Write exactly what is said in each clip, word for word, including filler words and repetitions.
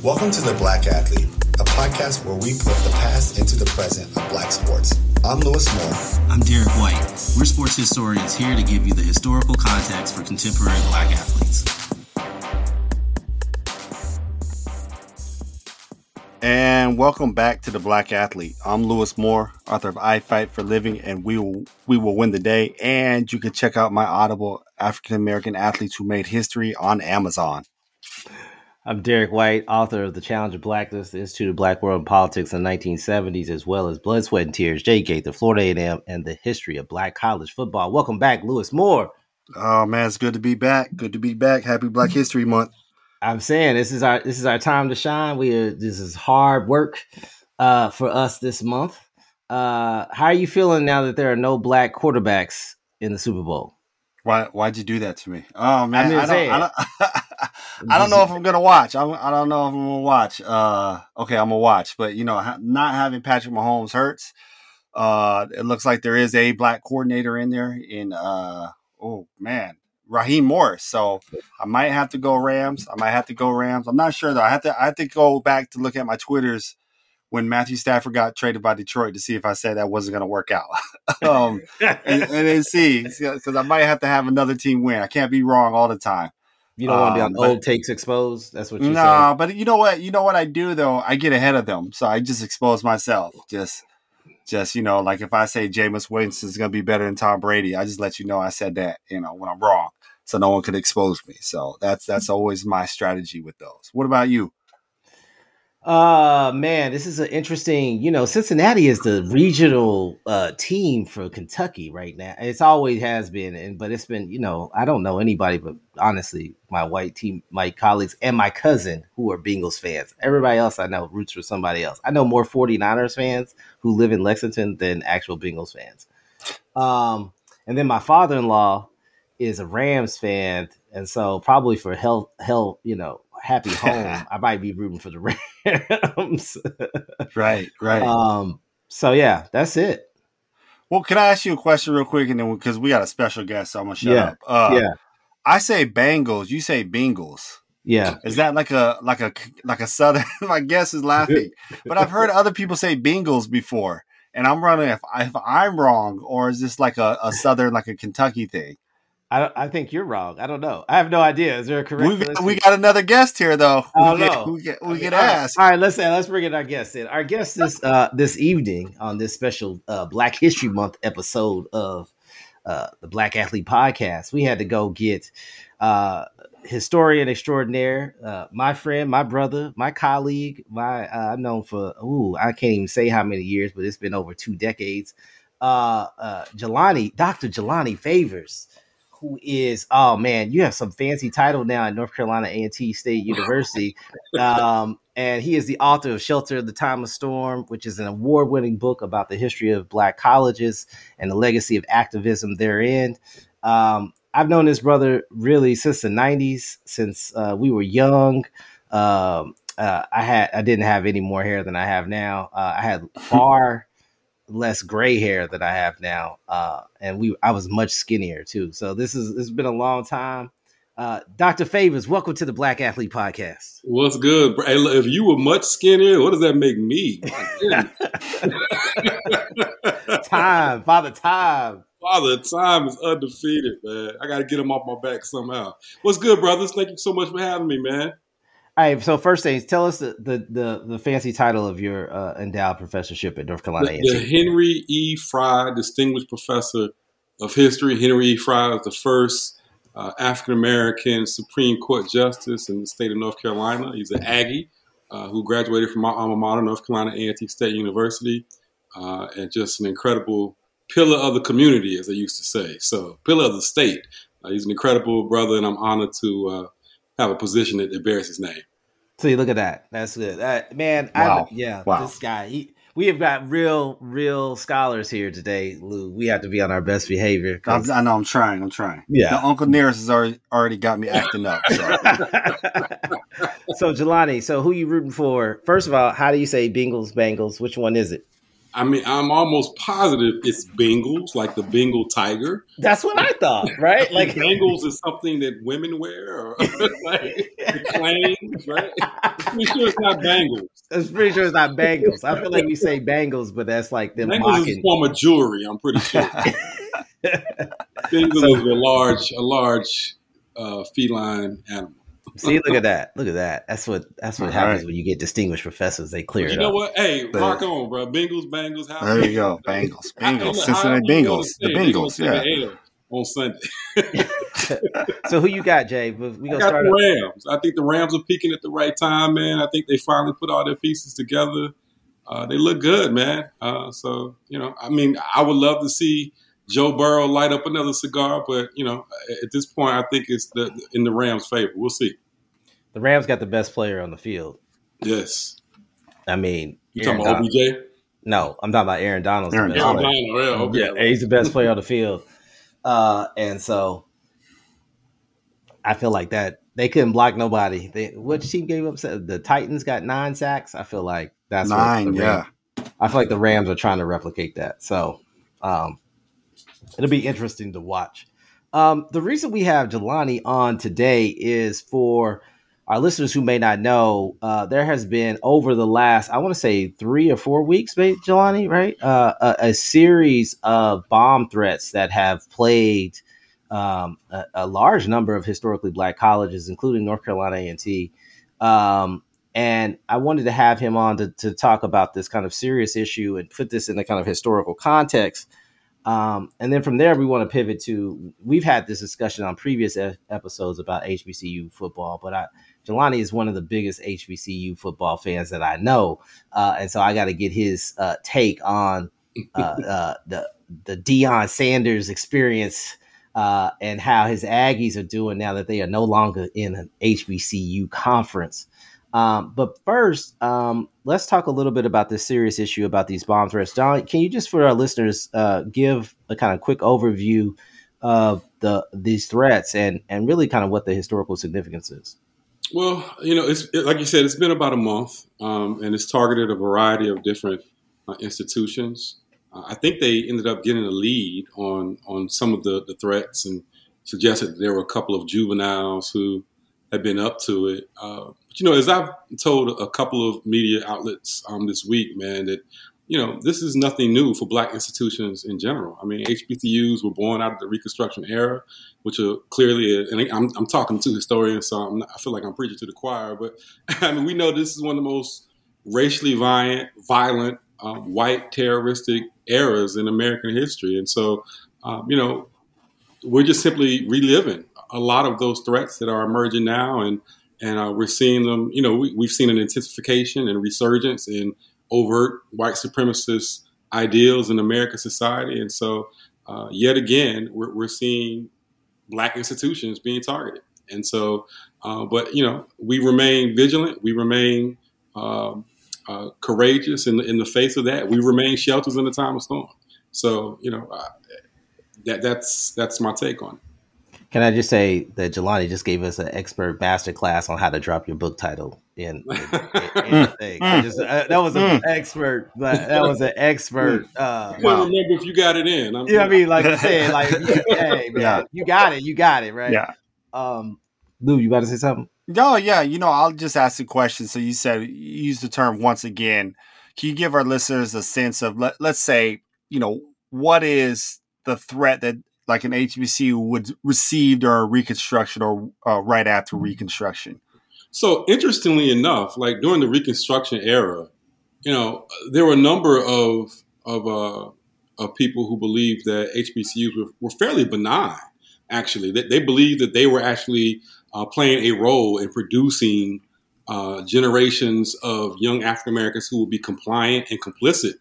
Welcome to The Black Athlete, a podcast where we put the past into the present of black sports. I'm Lewis Moore. I'm Derek White. We're sports historians here to give you the historical context for contemporary black athletes. And welcome back to The Black Athlete. I'm Lewis Moore, author of I Fight for Living and We Will, we will Win the Day. And you can check out my Audible, African American Athletes Who Made History, on Amazon. I'm Derek White, author of The Challenge of Blackness, the Institute of Black World and Politics in the nineteen seventies, as well as Blood, Sweat, and Tears, J-Gate, the Florida A and M, and the History of Black College Football. Welcome back, Lewis Moore. Oh, man, it's good to be back. Good to be back. Happy Black History Month. I'm saying this is our this is our time to shine. We are, this is hard work uh, for us this month. Uh, how are you feeling now that there are no black quarterbacks in the Super Bowl? Why why'd you do that to me? Oh man, I, mean, I don't I don't, I don't know if I'm gonna watch. I'm, I don't know if I'm gonna watch. Uh, okay, I'm gonna watch, but you know, ha- not having Patrick Mahomes hurts. Uh, it looks like there is a black coordinator in there. In uh, oh man. Raheem Morris. So I might have to go Rams. I might have to go Rams. I'm not sure though. I have to I have to go back to look at my Twitters when Matthew Stafford got traded by Detroit to see if I said that wasn't going to work out. um, and, and then see, because I might have to have another team win. I can't be wrong all the time. You don't want to be on um, old but, takes exposed. That's what you no, saying. No, but you know what? You know what I do though? I get ahead of them. So I just expose myself. Just Just, you know, like if I say Jameis Winston is going to be better than Tom Brady, I just let you know I said that, you know, when I'm wrong. So no one could expose me. So that's that's always my strategy with those. What about you? Uh, man, this is an interesting, you know, Cincinnati is the regional uh, team for Kentucky right now. It's always has been. And but it's been, you know, I don't know anybody, but honestly, my white team, my colleagues and my cousin who are Bengals fans. Everybody else I know roots for somebody else. I know more 49ers fans who live in Lexington than actual Bengals fans. Um, and then my father-in-law is a Rams fan. And so probably for hell, hell, you know, happy home, I might be rooting for the Rams. Right, right. Um, so, yeah, that's it. Well, can I ask you a question real quick? And then because we got a special guest, so I'm going to shut yeah. up. Uh, yeah. I say Bengals. You say Bengals. Yeah. Is that like a like a, like a Southern? My guess is laughing. But I've heard other people say Bengals before. And I'm wondering if, I, if I'm wrong, or is this like a, a Southern, like a Kentucky thing? I, I think you're wrong. I don't know. I have no idea. Is there a correct? We got, we got another guest here, though. I don't we know. Get, we get, we I mean, get all asked. Right. All right, let's let's bring in our guest in. Our guest this uh, this evening on this special uh, Black History Month episode of uh, the Black Athlete Podcast, we had to go get uh, historian extraordinaire, uh, my friend, my brother, my colleague, my uh, I've known for ooh I can't even say how many years, but it's been over two decades. Uh, uh, Jelani, Doctor Jelani Favors. Who is, oh man, you have some fancy title now at North Carolina A and T State University. Um, and he is the author of Shelter in a Storm, which is an award-winning book about the history of black colleges and the legacy of activism therein. Um, I've known this brother really since the nineties, since uh, we were young. Um, uh, I had I didn't have any more hair than I have now. Uh, I had far less gray hair than I have now. Uh, and we, I was much skinnier too. So this is, it's been a long time. Uh, Doctor Favors, welcome to the Black Athlete Podcast. What's good? If you were much skinnier, what does that make me? Time, Father Time. Father Time is undefeated, man. I got to get him off my back somehow. What's good, brothers? Thank you so much for having me, man. All right, so first things, tell us the, the, the, the fancy title of your uh, endowed professorship at North Carolina A and T. The Henry E. Frye Distinguished Professor of History. Henry E. Frye was the first uh, African-American Supreme Court Justice in the state of North Carolina. He's an Aggie uh, who graduated from my alma mater, North Carolina A and T State University, uh, and just an incredible pillar of the community, as they used to say. So, pillar of the state. Uh, he's an incredible brother, and I'm honored to uh, have a position that bears his name. See, look at that. That's good. Uh, man, wow. I, yeah, wow. This guy. He, we have got real, real scholars here today, Lou. We have to be on our best behavior. I'm, I know. I'm trying. I'm trying. Yeah. The Uncle Nearest has already, already got me acting up. So. So, Jelani, so who you rooting for? First of all, how do you say Bengals, Bengals? Which one is it? I mean, I'm almost positive it's Bengals, like the Bengal tiger. That's what I thought, right? Like Bengals is something that women wear, or like the claims, right? I'm pretty sure it's not Bengals. I'm pretty sure it's not Bengals. I feel like we say Bengals, but that's like them. Bengals is a form of jewelry, I'm pretty sure. Bengals so, is a large, a large uh, feline animal. See, look at that. Look at that. That's what that's what All happens right. when you get distinguished professors. They clear but you it You know up. What? Hey, so, rock on, bro. Bengals, Bengals. How there you go. Bengals. Bengals. Cincinnati Bengals. The Bengals, yeah. On Sunday. So who you got, Jay? We gonna I got start the Rams. Up. I think the Rams are peaking at the right time, man. I think they finally put all their pieces together. Uh, they look good, man. Uh, so, you know, I mean, I would love to see Joe Burrow light up another cigar, but, you know, at this point, I think it's the, in the Rams' favor. We'll see. The Rams got the best player on the field. Yes. I mean, you talking about O B J? No, I'm talking about Aaron Donald's. Aaron Donald, yeah, okay. yeah, he's the best player on the field. Uh, and so I feel like that they couldn't block nobody. They, which team gave up? The Titans got nine sacks. I feel like that's nine. What the Rams, yeah. I feel like the Rams are trying to replicate that. So, um, it'll be interesting to watch. Um, the reason we have Jelani on today is for our listeners who may not know, uh, there has been over the last, I want to say three or four weeks, Jelani, right? Uh, a, a series of bomb threats that have plagued um, a, a large number of historically black colleges, including North Carolina A and T. Um, and I wanted to have him on to, to talk about this kind of serious issue and put this in a kind of historical context. Um, and then from there, we want to pivot to, we've had this discussion on previous e- episodes about H B C U football, but I, Jelani is one of the biggest H B C U football fans that I know. Uh, and so I got to get his uh, take on uh, uh, the, the Deion Sanders experience uh, and how his Aggies are doing now that they are no longer in an H B C U conference. Um, but first, um, let's talk a little bit about this serious issue about these bomb threats. Don, can you just, for our listeners, uh, give a kind of quick overview of the these threats and, and really kind of what the historical significance is? Well, you know, it's it, like you said, it's been about a month, um, and it's targeted a variety of different uh, institutions. Uh, I think they ended up getting a lead on on some of the, the threats and suggested that there were a couple of juveniles who had been up to it. Uh, but, you know, as I've told a couple of media outlets um, this week, man, that, you know, this is nothing new for black institutions in general. I mean, H B C Us were born out of the Reconstruction era, which are clearly, a, and I'm, I'm talking to historians, so I'm not, I feel like I'm preaching to the choir, but I mean, we know this is one of the most racially violent, violent um, white terroristic eras in American history. And so, um, you know, we're just simply reliving a lot of those threats that are emerging now, and and uh, we're seeing them. You know, we, we've seen an intensification and resurgence in overt white supremacist ideals in American society, and so uh, yet again, we're, we're seeing black institutions being targeted. And so, uh, but you know, we remain vigilant. We remain uh, uh, courageous in the, in the face of that. We remain shelters in the time of storm. So, you know, uh, that that's that's my take on it. Can I just say that Jelani just gave us an expert masterclass on how to drop your book title in, in, in, in thing. I just, I, that was an expert. That was an expert. Uh, I can't wow. remember if you got it in. I'm, yeah, you know I mean, like I said, like, hey, man, yeah. you got it, you got it, right? Yeah. Um, Lou, you about to say something? No, yeah, you know, I'll just ask a question. So you said you used the term once again. Can you give our listeners a sense of, let, let's say, you know, what is the threat that like an H B C U would received or Reconstruction or uh, right after Reconstruction? So interestingly enough, like during the Reconstruction era, you know, there were a number of of, uh, of people who believed that H B C Us were, were fairly benign, actually. They, they believed that they were actually uh, playing a role in producing uh, generations of young African-Americans who would be compliant and complicit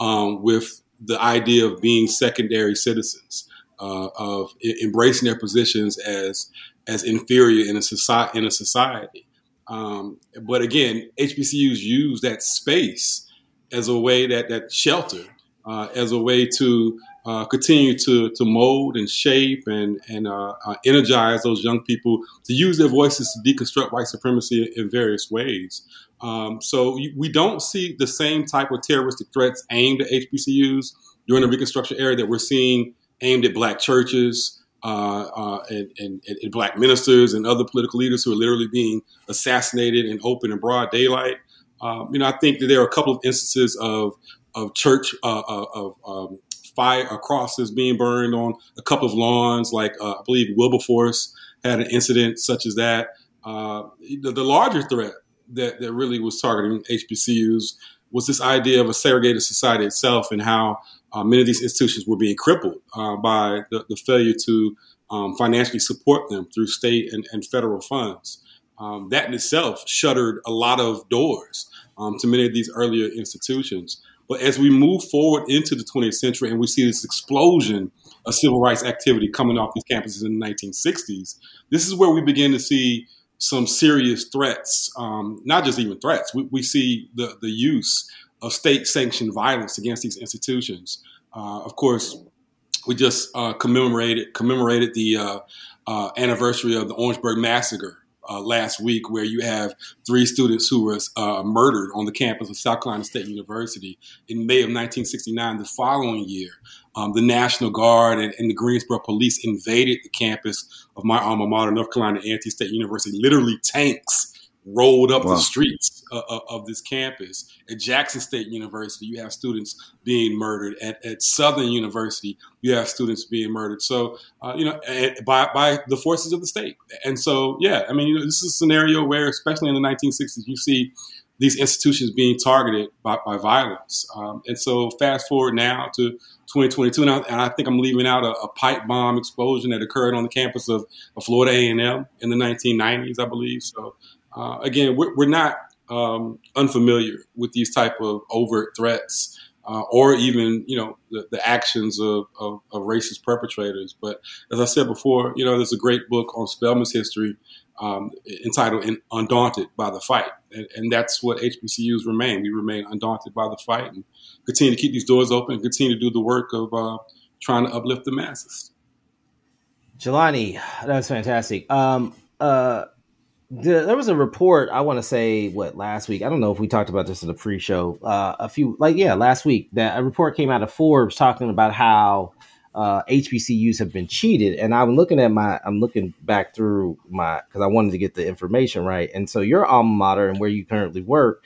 um, with the idea of being secondary citizens. Uh, of I- embracing their positions as as inferior in a society. In a society, um, but again, H B C Us use that space as a way that that shelter, uh, as a way to uh, continue to to mold and shape and and uh, uh, energize those young people to use their voices to deconstruct white supremacy in various ways. Um, so we don't see the same type of terroristic threats aimed at H B C Us during the Reconstruction era that we're seeing aimed at black churches uh, uh, and, and, and black ministers and other political leaders who are literally being assassinated in open and broad daylight. Um, you know, I think that there are a couple of instances of of church uh, of um, fire crosses being burned on a couple of lawns, like uh, I believe Wilberforce had an incident such as that. Uh, the, the larger threat that, that really was targeting H B C Us was this idea of a segregated society itself, and how uh, many of these institutions were being crippled uh, by the, the failure to um, financially support them through state and, and federal funds. Um, that in itself shuttered a lot of doors um, to many of these earlier institutions. But as we move forward into the twentieth century and we see this explosion of civil rights activity coming off these campuses in the nineteen sixties, this is where we begin to see some serious threats, um, not just even threats. We, we see the, the use of state-sanctioned violence against these institutions. Uh, of course, we just uh, commemorated commemorated the uh, uh, anniversary of the Orangeburg Massacre. Uh, last week, where you have three students who were uh, murdered on the campus of South Carolina State University in May of nineteen sixty-nine. The following year, um, the National Guard and, and the Greensboro Police invaded the campus of my alma mater, North Carolina A and T State University. Literally, tanks rolled up wow. the streets uh, of this campus. At Jackson State University, you have students being murdered. At, at Southern University, you have students being murdered. So, uh, you know, by by the forces of the state. And so, yeah, I mean, you know, this is a scenario where, especially in the nineteen sixties, you see these institutions being targeted by, by violence. Um, and so fast forward now to twenty twenty-two, and I, and I think I'm leaving out a, a pipe bomb explosion that occurred on the campus of, of Florida A and M in the nineteen nineties, I believe. So, Uh, again, we're, we're not um, unfamiliar with these type of overt threats uh, or even, you know, the, the actions of, of, of racist perpetrators. But as I said before, you know, there's a great book on Spelman's history um, entitled Undaunted by the Fight. And, and that's what H B C Us remain. We remain undaunted by the fight and continue to keep these doors open and continue to do the work of uh, trying to uplift the masses. Jelani, that was fantastic. Um, uh The, there was a report, I want to say, what, last week? I don't know if we talked about this in the pre-show. Uh, a few, like, yeah, last week, that a report came out of Forbes talking about how uh, H B C Us have been cheated. And I'm looking at my, I'm looking back through my, because I wanted to get the information right. And so your alma mater and where you currently work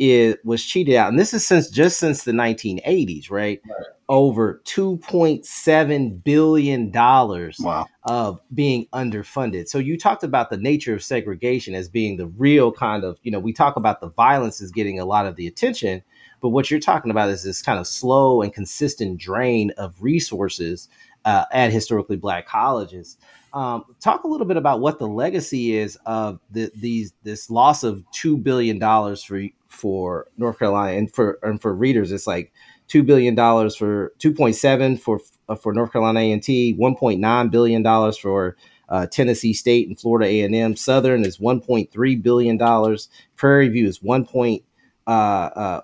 is, was cheated out. And this is since just since the nineteen eighties, right? Right. Over two point seven billion dollars wow. of being underfunded. So you talked about the nature of segregation as being the real kind of, you know, we talk about the violence is getting a lot of the attention, but what you're talking about is this kind of slow and consistent drain of resources uh, at historically black colleges. Um, talk a little bit about what the legacy is of the, these this loss of two billion dollars for for North Carolina and for and for readers. It's like, two billion dollars for two point seven for uh, for North Carolina A and T, one point nine billion dollars for uh, Tennessee State and Florida A and M. Southern is one point three billion dollars. Prairie View is one point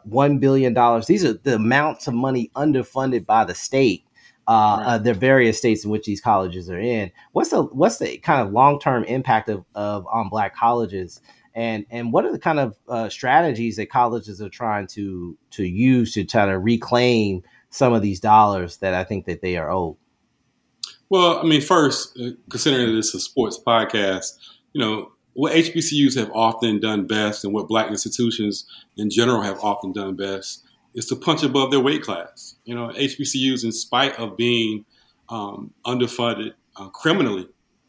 one billion dollars. These are the amounts of money underfunded by the state. Uh, right. uh, the various states in which these colleges are in. What's the what's the kind of long term impact of, of on black colleges? And and what are the kind of uh, strategies that colleges are trying to to use to try to reclaim some of these dollars that I think that they are owed? Well, I mean, first, uh, considering this is a sports podcast, you know, what H B C Us have often done best and what black institutions in general have often done best is to punch above their weight class. You know, H B C Us, in spite of being um, underfunded, uh, criminally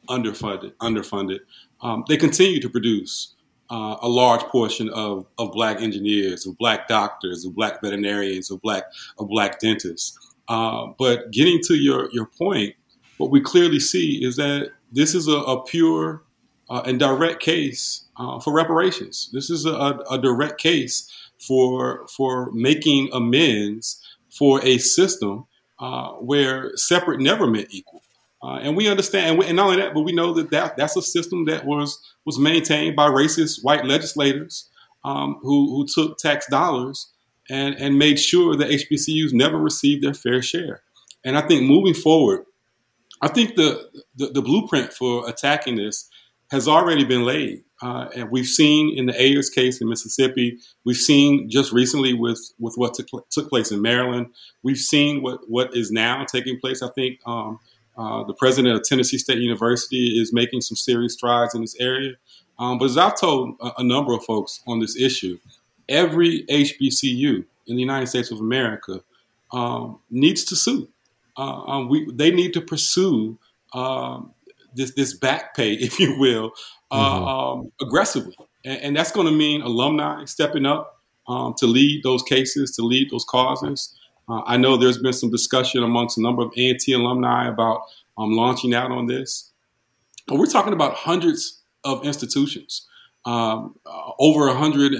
underfunded, underfunded, um, they continue to produce Uh, a large portion of, of black engineers, of black doctors, of black veterinarians, of black of black dentists. Uh, but getting to your, your point, what we clearly see is that this is a, a pure uh, and direct case uh, for reparations. This is a, a direct case for for making amends for a system uh, where separate never meant equal. Uh, and we understand, and, we, and not only that, but we know that, that that's a system that was was maintained by racist white legislators um, who, who took tax dollars and, and made sure that H B C Us never received their fair share. And I think moving forward, I think the, the, the blueprint for attacking this has already been laid. Uh, and we've seen in the Ayers case in Mississippi, we've seen just recently with, with what took, took place in Maryland, we've seen what, what is now taking place. I think um, uh, the president of Tennessee State University is making some serious strides in this area. Um, but as I've told a, a number of folks on this issue, every H B C U in the United States of America um, needs to sue. Uh, um, we, they need to pursue um, this, this back pay, if you will, uh, mm-hmm. um, aggressively. And, and that's going to mean alumni stepping up um, to lead those cases, to lead those causes. Uh, I know there's been some discussion amongst a number of A and T alumni about um, launching out on this. But we're talking about hundreds of institutions. Um, uh, over one hundred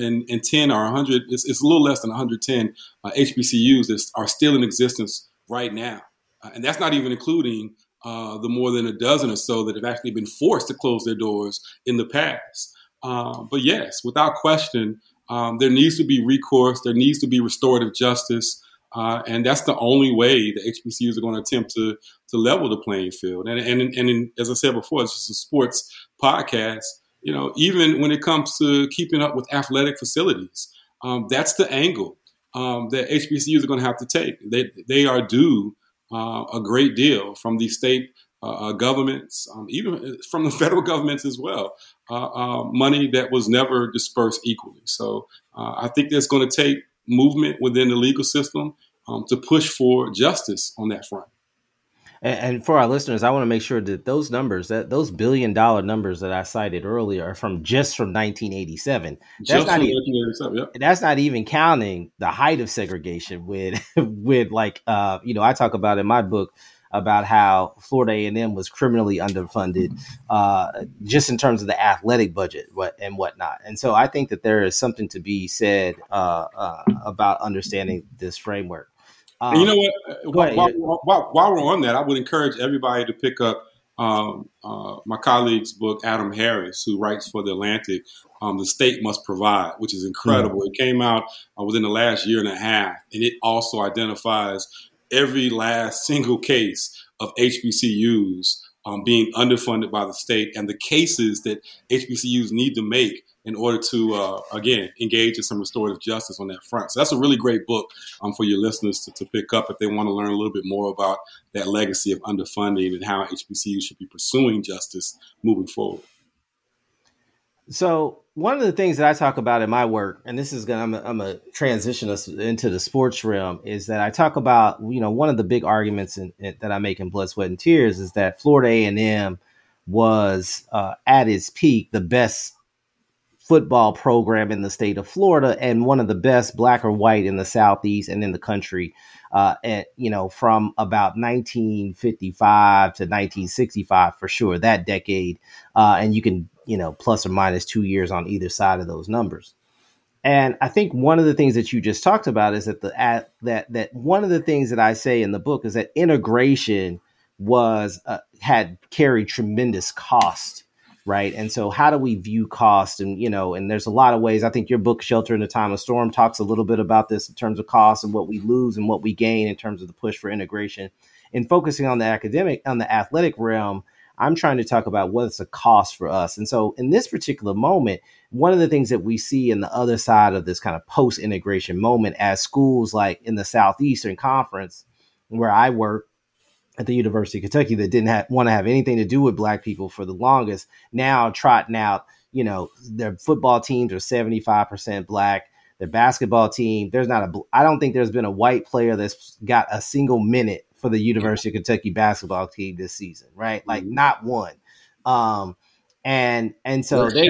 ten or one hundred, it's, it's a little less than one hundred ten uh, H B C Us that are still in existence right now. Uh, and that's not even including uh, the more than a dozen or so that have actually been forced to close their doors in the past. Uh, but yes, without question, um, there needs to be recourse. There needs to be restorative justice. Uh, and that's the only way the H B C Us are going to attempt to to level the playing field. And, and, and in, as I said before, it's just a sports podcast. You know, even when it comes to keeping up with athletic facilities, um, that's the angle um, that H B C Us are going to have to take. They they are due uh, a great deal from the state uh, governments, um, even from the federal governments as well, uh, uh, money that was never dispersed equally. So uh, I think that's going to take movement within the legal system um, to push for justice on that front. And for our listeners, I want to make sure that those numbers, that those billion dollar numbers that I cited earlier are from just from nineteen eighty-seven. That's, just not, from nineteen eighty-seven, even, yeah. That's not even counting the height of segregation with with like, uh, you know, I talk about in my book about how Florida A and M was criminally underfunded uh, just in terms of the athletic budget and whatnot. And so I think that there is something to be said uh, uh, about understanding this framework. And you know what? While, while, while, while we're on that, I would encourage everybody to pick up um, uh, my colleague's book, Adam Harris, who writes for The Atlantic, um, The State Must Provide, which is incredible. Mm-hmm. It came out uh, within the last year and a half, and it also identifies every last single case of H B C Us um, being underfunded by the state and the cases that H B C Us need to make in order to, uh, again, engage in some restorative justice on that front. So that's a really great book um, for your listeners to, to pick up if they want to learn a little bit more about that legacy of underfunding and how H B C Us should be pursuing justice moving forward. So one of the things that I talk about in my work, and this is going to, I'm going to transition us into the sports realm, is that I talk about, you know, one of the big arguments in, in, that I make in Blood, Sweat, and Tears is that Florida A and M was uh, at its peak the best football program in the state of Florida and one of the best black or white in the Southeast and in the country, uh, and, you know, from about nineteen fifty-five to nineteen sixty-five, for sure, that decade. Uh, and you can, you know, plus or minus two years on either side of those numbers. And I think one of the things that you just talked about is that the uh, that that one of the things that I say in the book is that integration was uh, had carried tremendous cost. Right. And so how do we view cost? And, you know, and there's a lot of ways. I think your book, Shelter in a Time of Storm, talks a little bit about this in terms of cost and what we lose and what we gain in terms of the push for integration. And focusing on the academic, on the athletic realm, I'm trying to talk about what's the cost for us. And so in this particular moment, one of the things that we see in the other side of this kind of post-integration moment as schools like in the Southeastern Conference, where I work, at the University of Kentucky that didn't have, want to have anything to do with black people for the longest, now trotting out, you know, their football teams are seventy-five percent black, their basketball team, there's not a, I don't think there's been a white player that's got a single minute for the University of Kentucky basketball team this season, right? Like not one. Um, and, and so they,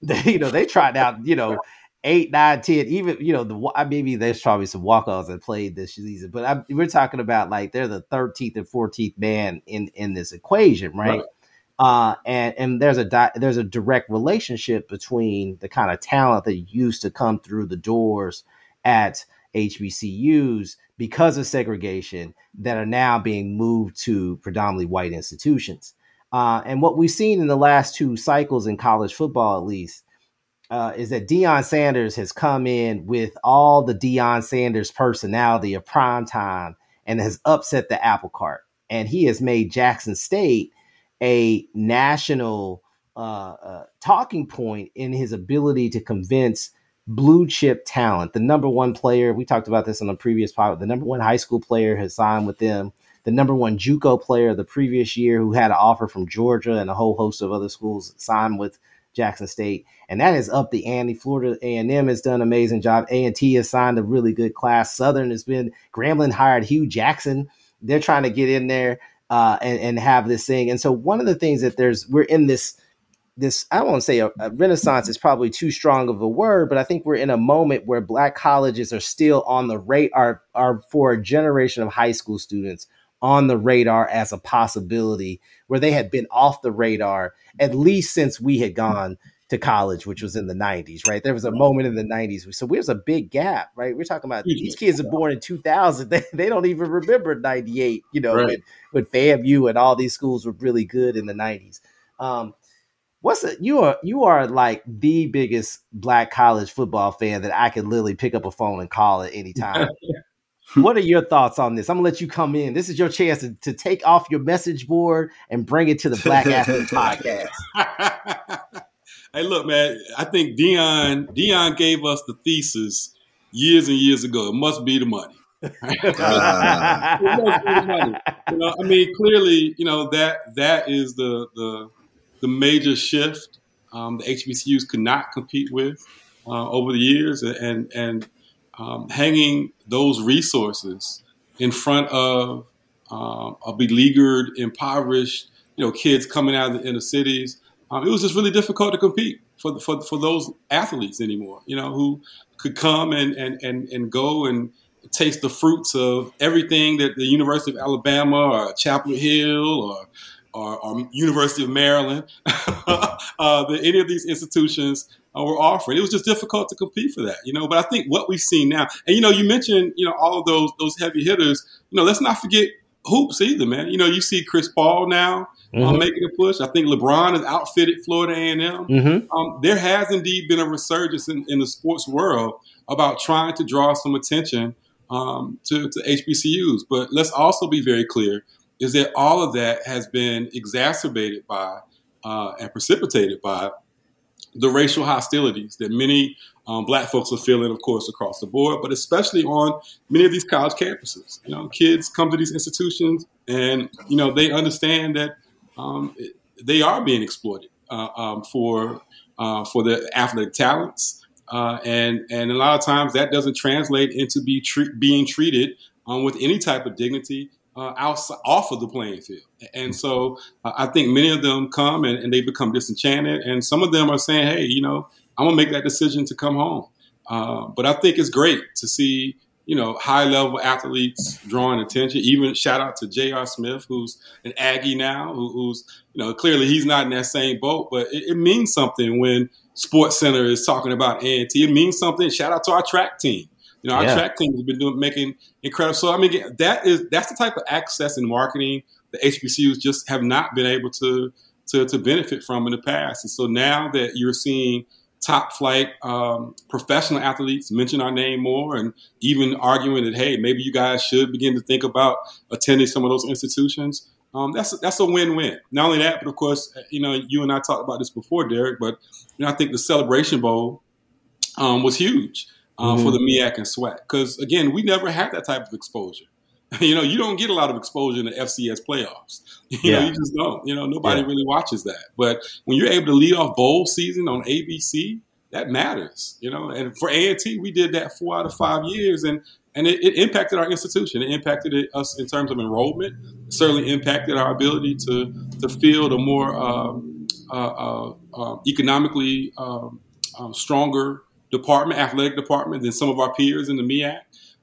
they, you know, they tried out, you know, eight, nine, ten, even, you know, the maybe there's probably some walk-ons that played this season, but I, we're talking about like they're the thirteenth and fourteenth man in, in this equation, right? right. Uh, and and there's a di- there's a direct relationship between the kind of talent that used to come through the doors at H B C Us because of segregation that are now being moved to predominantly white institutions. Uh, and what we've seen in the last two cycles in college football, at least, Uh, is that Deion Sanders has come in with all the Deion Sanders personality of primetime and has upset the apple cart. And he has made Jackson State a national uh, uh, talking point in his ability to convince blue chip talent. The number one player, we talked about this on the previous pod, the number one high school player has signed with them. The number one JUCO player of the previous year, who had an offer from Georgia and a whole host of other schools, signed with Jackson State. And that is up the ante. Florida A and M has done an amazing job. A and T has signed a really good class. Southern has been, Grambling hired Hugh Jackson. They're trying to get in there uh, and, and have this thing. And so one of the things that there's, we're in this, this I won't say a, a renaissance is probably too strong of a word, but I think we're in a moment where black colleges are still on the radar, are, are for a generation of high school students on the radar as a possibility, where they had been off the radar, at least since we had gone to college, which was in the nineties, right? There was a moment in the nineties. So there's a big gap, right? We're talking about these kids are born in two thousand. They, they don't even remember ninety-eight, you know, right. when, when FAMU and all these schools were really good in the nineties. Um, what's a, you are you are like the biggest black college football fan that I could literally pick up a phone and call at any time. What are your thoughts on this? I'm going to let you come in. This is your chance to, to take off your message board and bring it to the Black Athlete Podcast. Hey, look, man, I think Deion, Deion gave us the thesis years and years ago. It must be the money. It must be the money. You know, I mean, clearly, you know, that that is the the, the major shift um, the H B C Us could not compete with uh, over the years. And, and um, hanging those resources in front of um, a beleaguered, impoverished, you know, kids coming out of the inner cities. Um, it was just really difficult to compete for for for those athletes anymore, you know, who could come and and and, and go and taste the fruits of everything that the University of Alabama or Chapel Hill or or, or University of Maryland, uh, that any of these institutions uh, were offering. It was just difficult to compete for that, you know. But I think what we've seen now, and you know, you mentioned, you know, all of those those heavy hitters. You know, let's not forget hoops either, man. You know, you see Chris Paul now. Mm-hmm. Um, making a push. I think LeBron has outfitted Florida A and M. Mm-hmm. Um, there has indeed been a resurgence in, in the sports world about trying to draw some attention um, to, to H B C Us. But let's also be very clear is that all of that has been exacerbated by uh, and precipitated by the racial hostilities that many um, black folks are feeling, of course, across the board, but especially on many of these college campuses. You know, kids come to these institutions and, you know, they understand that Um, they are being exploited uh, um, for uh, for their athletic talents, uh, and and a lot of times that doesn't translate into be tre- being treated um, with any type of dignity uh, outside off of the playing field. And so uh, I think many of them come and, and they become disenchanted, and some of them are saying, "Hey, you know, I'm gonna make that decision to come home." Uh, but I think it's great to see, you know, high-level athletes drawing attention. Even shout-out to J R. Smith, who's an Aggie now, who, who's, you know, clearly he's not in that same boat, but it, it means something when Sports Center is talking about A and T. It means something. Shout-out to our track team. You know, our yeah. track team has been doing making incredible. So, I mean, that is that's the type of access and marketing the H B C Us just have not been able to, to, to benefit from in the past. And so now that you're seeing – top flight um, professional athletes mention our name more and even arguing that, hey, maybe you guys should begin to think about attending some of those institutions. Um, that's, that's a win-win. Not only that, but of course, you know, you and I talked about this before, Derek, but you know, I think the Celebration Bowl um, was huge uh, mm-hmm. for the MEAC and SWAC because, again, we never had that type of exposure. You know, you don't get a lot of exposure in the F C S playoffs. You yeah. know, you just don't. You know, nobody yeah. really watches that. But when you're able to lead off bowl season on A B C, that matters. You know, and for A and T, we did that four out of five years, and and it, it impacted our institution. It impacted it, us in terms of enrollment. It certainly impacted our ability to to field a more um, uh, uh, uh, economically um, uh, stronger department, athletic department, than some of our peers in the MEAC.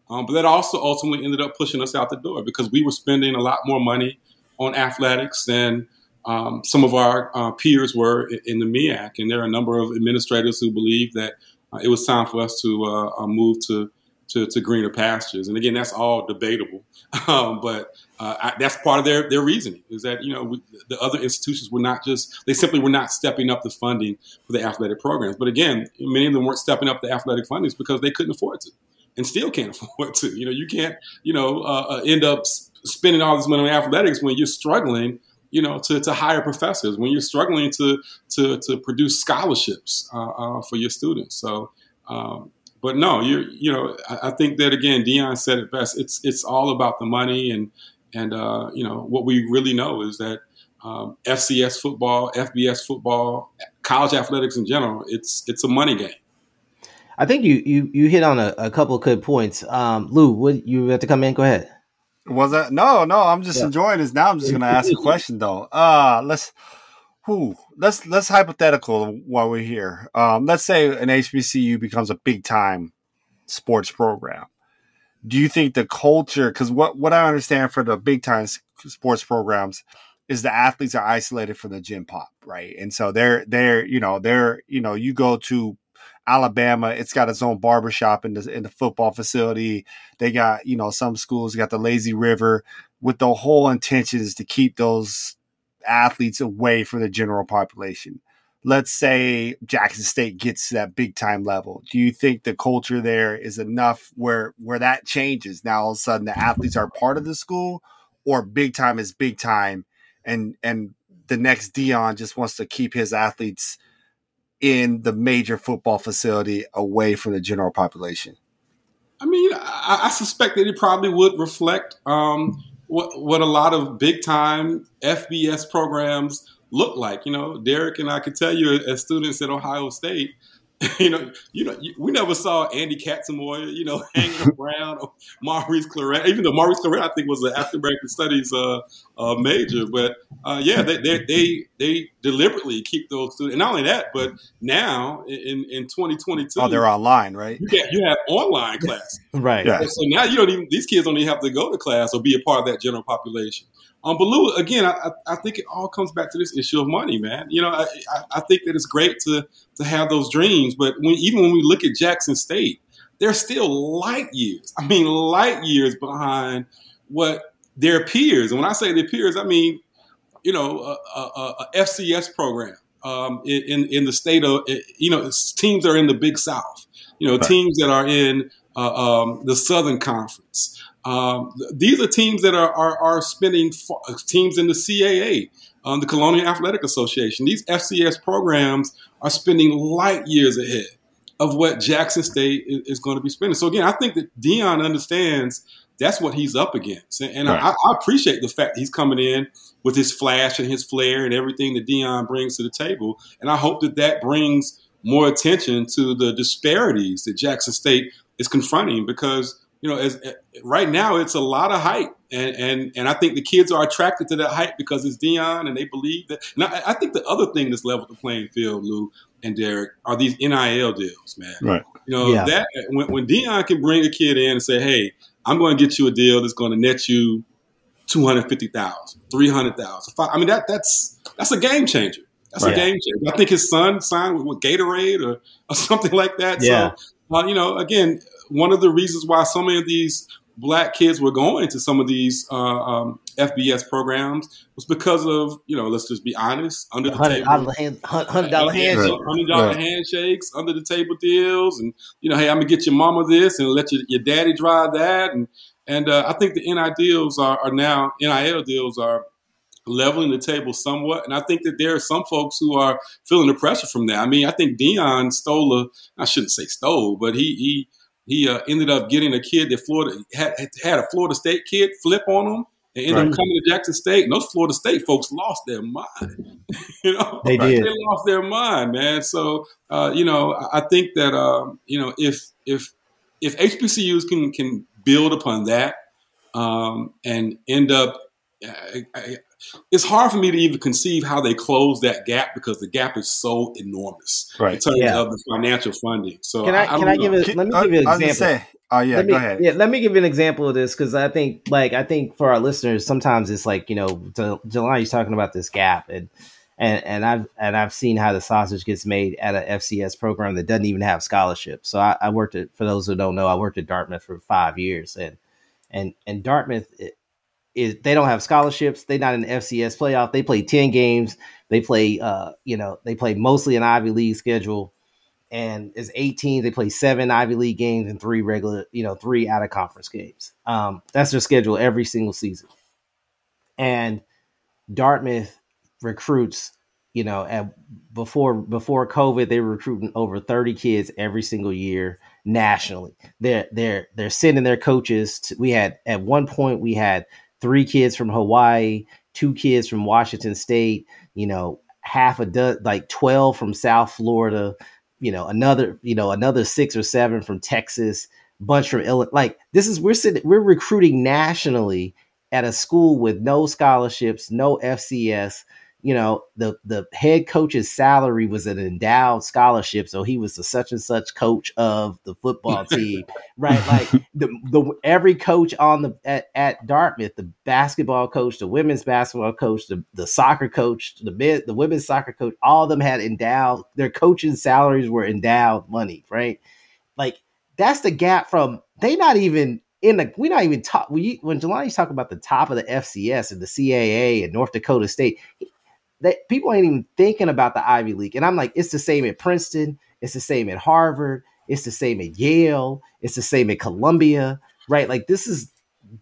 Um, but that also ultimately ended up pushing us out the door because we were spending a lot more money on athletics than um, some of our uh, peers were in, in the MEAC. And there are a number of administrators who believe that uh, it was time for us to uh, uh, move to, to, to greener pastures. And again, that's all debatable. Um, but uh, I, that's part of their, their reasoning is that, you know, we, the other institutions were not just, they simply were not stepping up the funding for the athletic programs. But again, many of them weren't stepping up the athletic fundings because they couldn't afford to. and still can't afford to. You know, you can't, you know, uh, end up spending all this money on athletics when you're struggling, you know, to, to hire professors, when you're struggling to to, to produce scholarships uh, uh, for your students. So, um, but no, you you know, I, I think that, again, Deion said it best. It's it's all about the money, and and uh, you know, what we really know is that um, F C S football, F B S football, college athletics in general, it's it's a money game. I think you you you hit on a, a couple of good points. Um, Lou, would you have to come in? Go ahead. Was that no, no? I'm just yeah. enjoying this. Now I'm just going to ask a question though. Uh let's, who let's let's hypothetical while we're here. Um, let's say an H B C U becomes a big time sports program. Do you think the culture? Because what what I understand for the big time sports programs is the athletes are isolated from the gym pop, right? And so they're they're you know they're you know you go to Alabama, it's got its own barbershop in the in the football facility. They got, you know, some schools got the lazy river, with the whole intention is to keep those athletes away from the general population. Let's say Jackson State gets to that big time level. Do you think the culture there is enough where where that changes? Now all of a sudden the athletes are part of the school, or big time is big time, and and the next Deion just wants to keep his athletes in the major football facility away from the general population? I mean, I, I suspect that it probably would reflect um, what, what a lot of big-time F B S programs look like. You know, Derek and I could tell you, as students at Ohio State, you know, you know, we never saw Andy Katzenmoyer, you know, hanging around or Maurice Clarett, even though Maurice Clarett, I think, was an African American studies uh, uh, major. But uh, yeah, they, they they they deliberately keep those students. And not only that, but now in, in twenty twenty-two, oh, they're online, right? You, get, you have online classes, right? Yeah. So now you don't even, these kids don't even have to go to class or be a part of that general population. Um, but Lou, again, I, I think it all comes back to this issue of money, man. You know, I, I think that it's great to to have those dreams, but when, even when we look at Jackson State, they're still light years. I mean, light years behind what their peers. And when I say their peers, I mean, you know, a, a, a F C S program um, in in the state of, you know, teams that are in the Big South. You know, teams that are in uh, um, the Southern Conference. Um, these are teams that are are, are spending for, teams in the C A A, um, the Colonial Athletic Association. These F C S programs are spending light years ahead of what Jackson State is, is going to be spending. So again, I think that Deion understands that's what he's up against, and, and right. I, I appreciate the fact that he's coming in with his flash and his flair and everything that Deion brings to the table, and I hope that that brings more attention to the disparities that Jackson State is confronting, because, you know, as, right now it's a lot of hype, and, and and I think the kids are attracted to that hype because it's Deion, and they believe that. And I, I think the other thing that's leveled the playing field, Lou and Derek, are these N I L deals, man. Right. You know, yeah. that when, when Deion can bring a kid in and say, "Hey, I'm going to get you a deal that's going to net you two hundred fifty thousand, three hundred thousand." I mean, that that's that's a game changer. That's right. a game changer. I think his son signed with, with Gatorade or, or something like that. Yeah. So, uh, you know, again, one of the reasons why so many of these black kids were going to some of these uh, um, F B S programs was because of, you know, let's just be honest, under the table, one hundred dollar handshakes, one hundred dollar handshakes, under the table deals. And, you know, hey, I'm going to get your mama this and let your, your daddy drive that. And and uh, I think the N I L deals are, are now, N I L deals are leveling the table somewhat. And I think that there are some folks who are feeling the pressure from that. I mean, I think Deion stole a, I shouldn't say stole, but he, he, He uh, ended up getting a kid that Florida had, had a Florida State kid flip on him and ended right. up coming to Jackson State. And those Florida State folks lost their mind. you know, they did. They lost their mind, man. So uh, you know, I think that um, you know, if if if H B C Us can can build upon that um, and end up, I, I, it's hard for me to even conceive how they close that gap, because the gap is so enormous right. in terms yeah. of the financial funding. So can I, I, I can I give it? Let me give you an example. Oh uh, yeah, me, go ahead. Yeah, let me give you an example of this, because I think, like, I think for our listeners, sometimes it's like, you know, Jelani's talking about this gap, and and and I've and I've seen how the sausage gets made at an F C S program that doesn't even have scholarships. So I, I worked at, for those who don't know, I worked at Dartmouth for five years, and and and Dartmouth. It, Is they don't have scholarships. They're not in the F C S playoff. They play ten games. They play, uh, you know, they play mostly an Ivy League schedule. and it's eight teams. They play seven Ivy League games and three regular, you know, three out of conference games. Um, that's their schedule every single season. And Dartmouth recruits, you know, at before before COVID, they were recruiting over thirty kids every single year nationally. They're they're they're sending their coaches. To, we had at one point we had three kids from Hawaii, two kids from Washington State, you know, half a dozen, like twelve from South Florida, you know, another, you know, another six or seven from Texas, bunch from Illinois. Like this is we're sitting, we're recruiting nationally at a school with no scholarships, no F C S. You know, the the head coach's salary was an endowed scholarship, so he was the such and such coach of the football team, right? Like the the every coach on the at, at Dartmouth, the basketball coach, the women's basketball coach, the, the soccer coach, the men, the women's soccer coach, all of them had endowed their coaching salaries were endowed money, right? Like that's the gap from they not even. In the, we not even talk we, when Jelani's talking about the top of the F C S and the C A A and North Dakota State, that people ain't even thinking about the Ivy League. And I'm like, it's the same at Princeton, it's the same at Harvard, it's the same at Yale, it's the same at Columbia, right? Like this is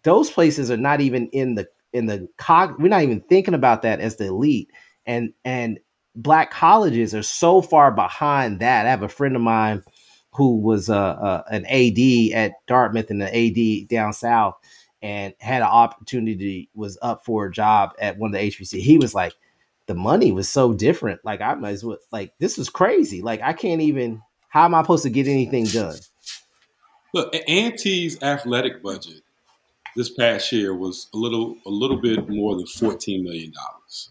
those places are not even in the in the cog. We're not even thinking about that as the elite. And and black colleges are so far behind that. I have a friend of mine who was uh, uh, an A D at Dartmouth and an A D down south, and had an opportunity, was up for a job at one of the H B C. He was like, the money was so different. Like I might as well, like this was crazy. Like I can't even. How am I supposed to get anything done? Look, A and T's athletic budget this past year was a little a little bit more than fourteen million dollars.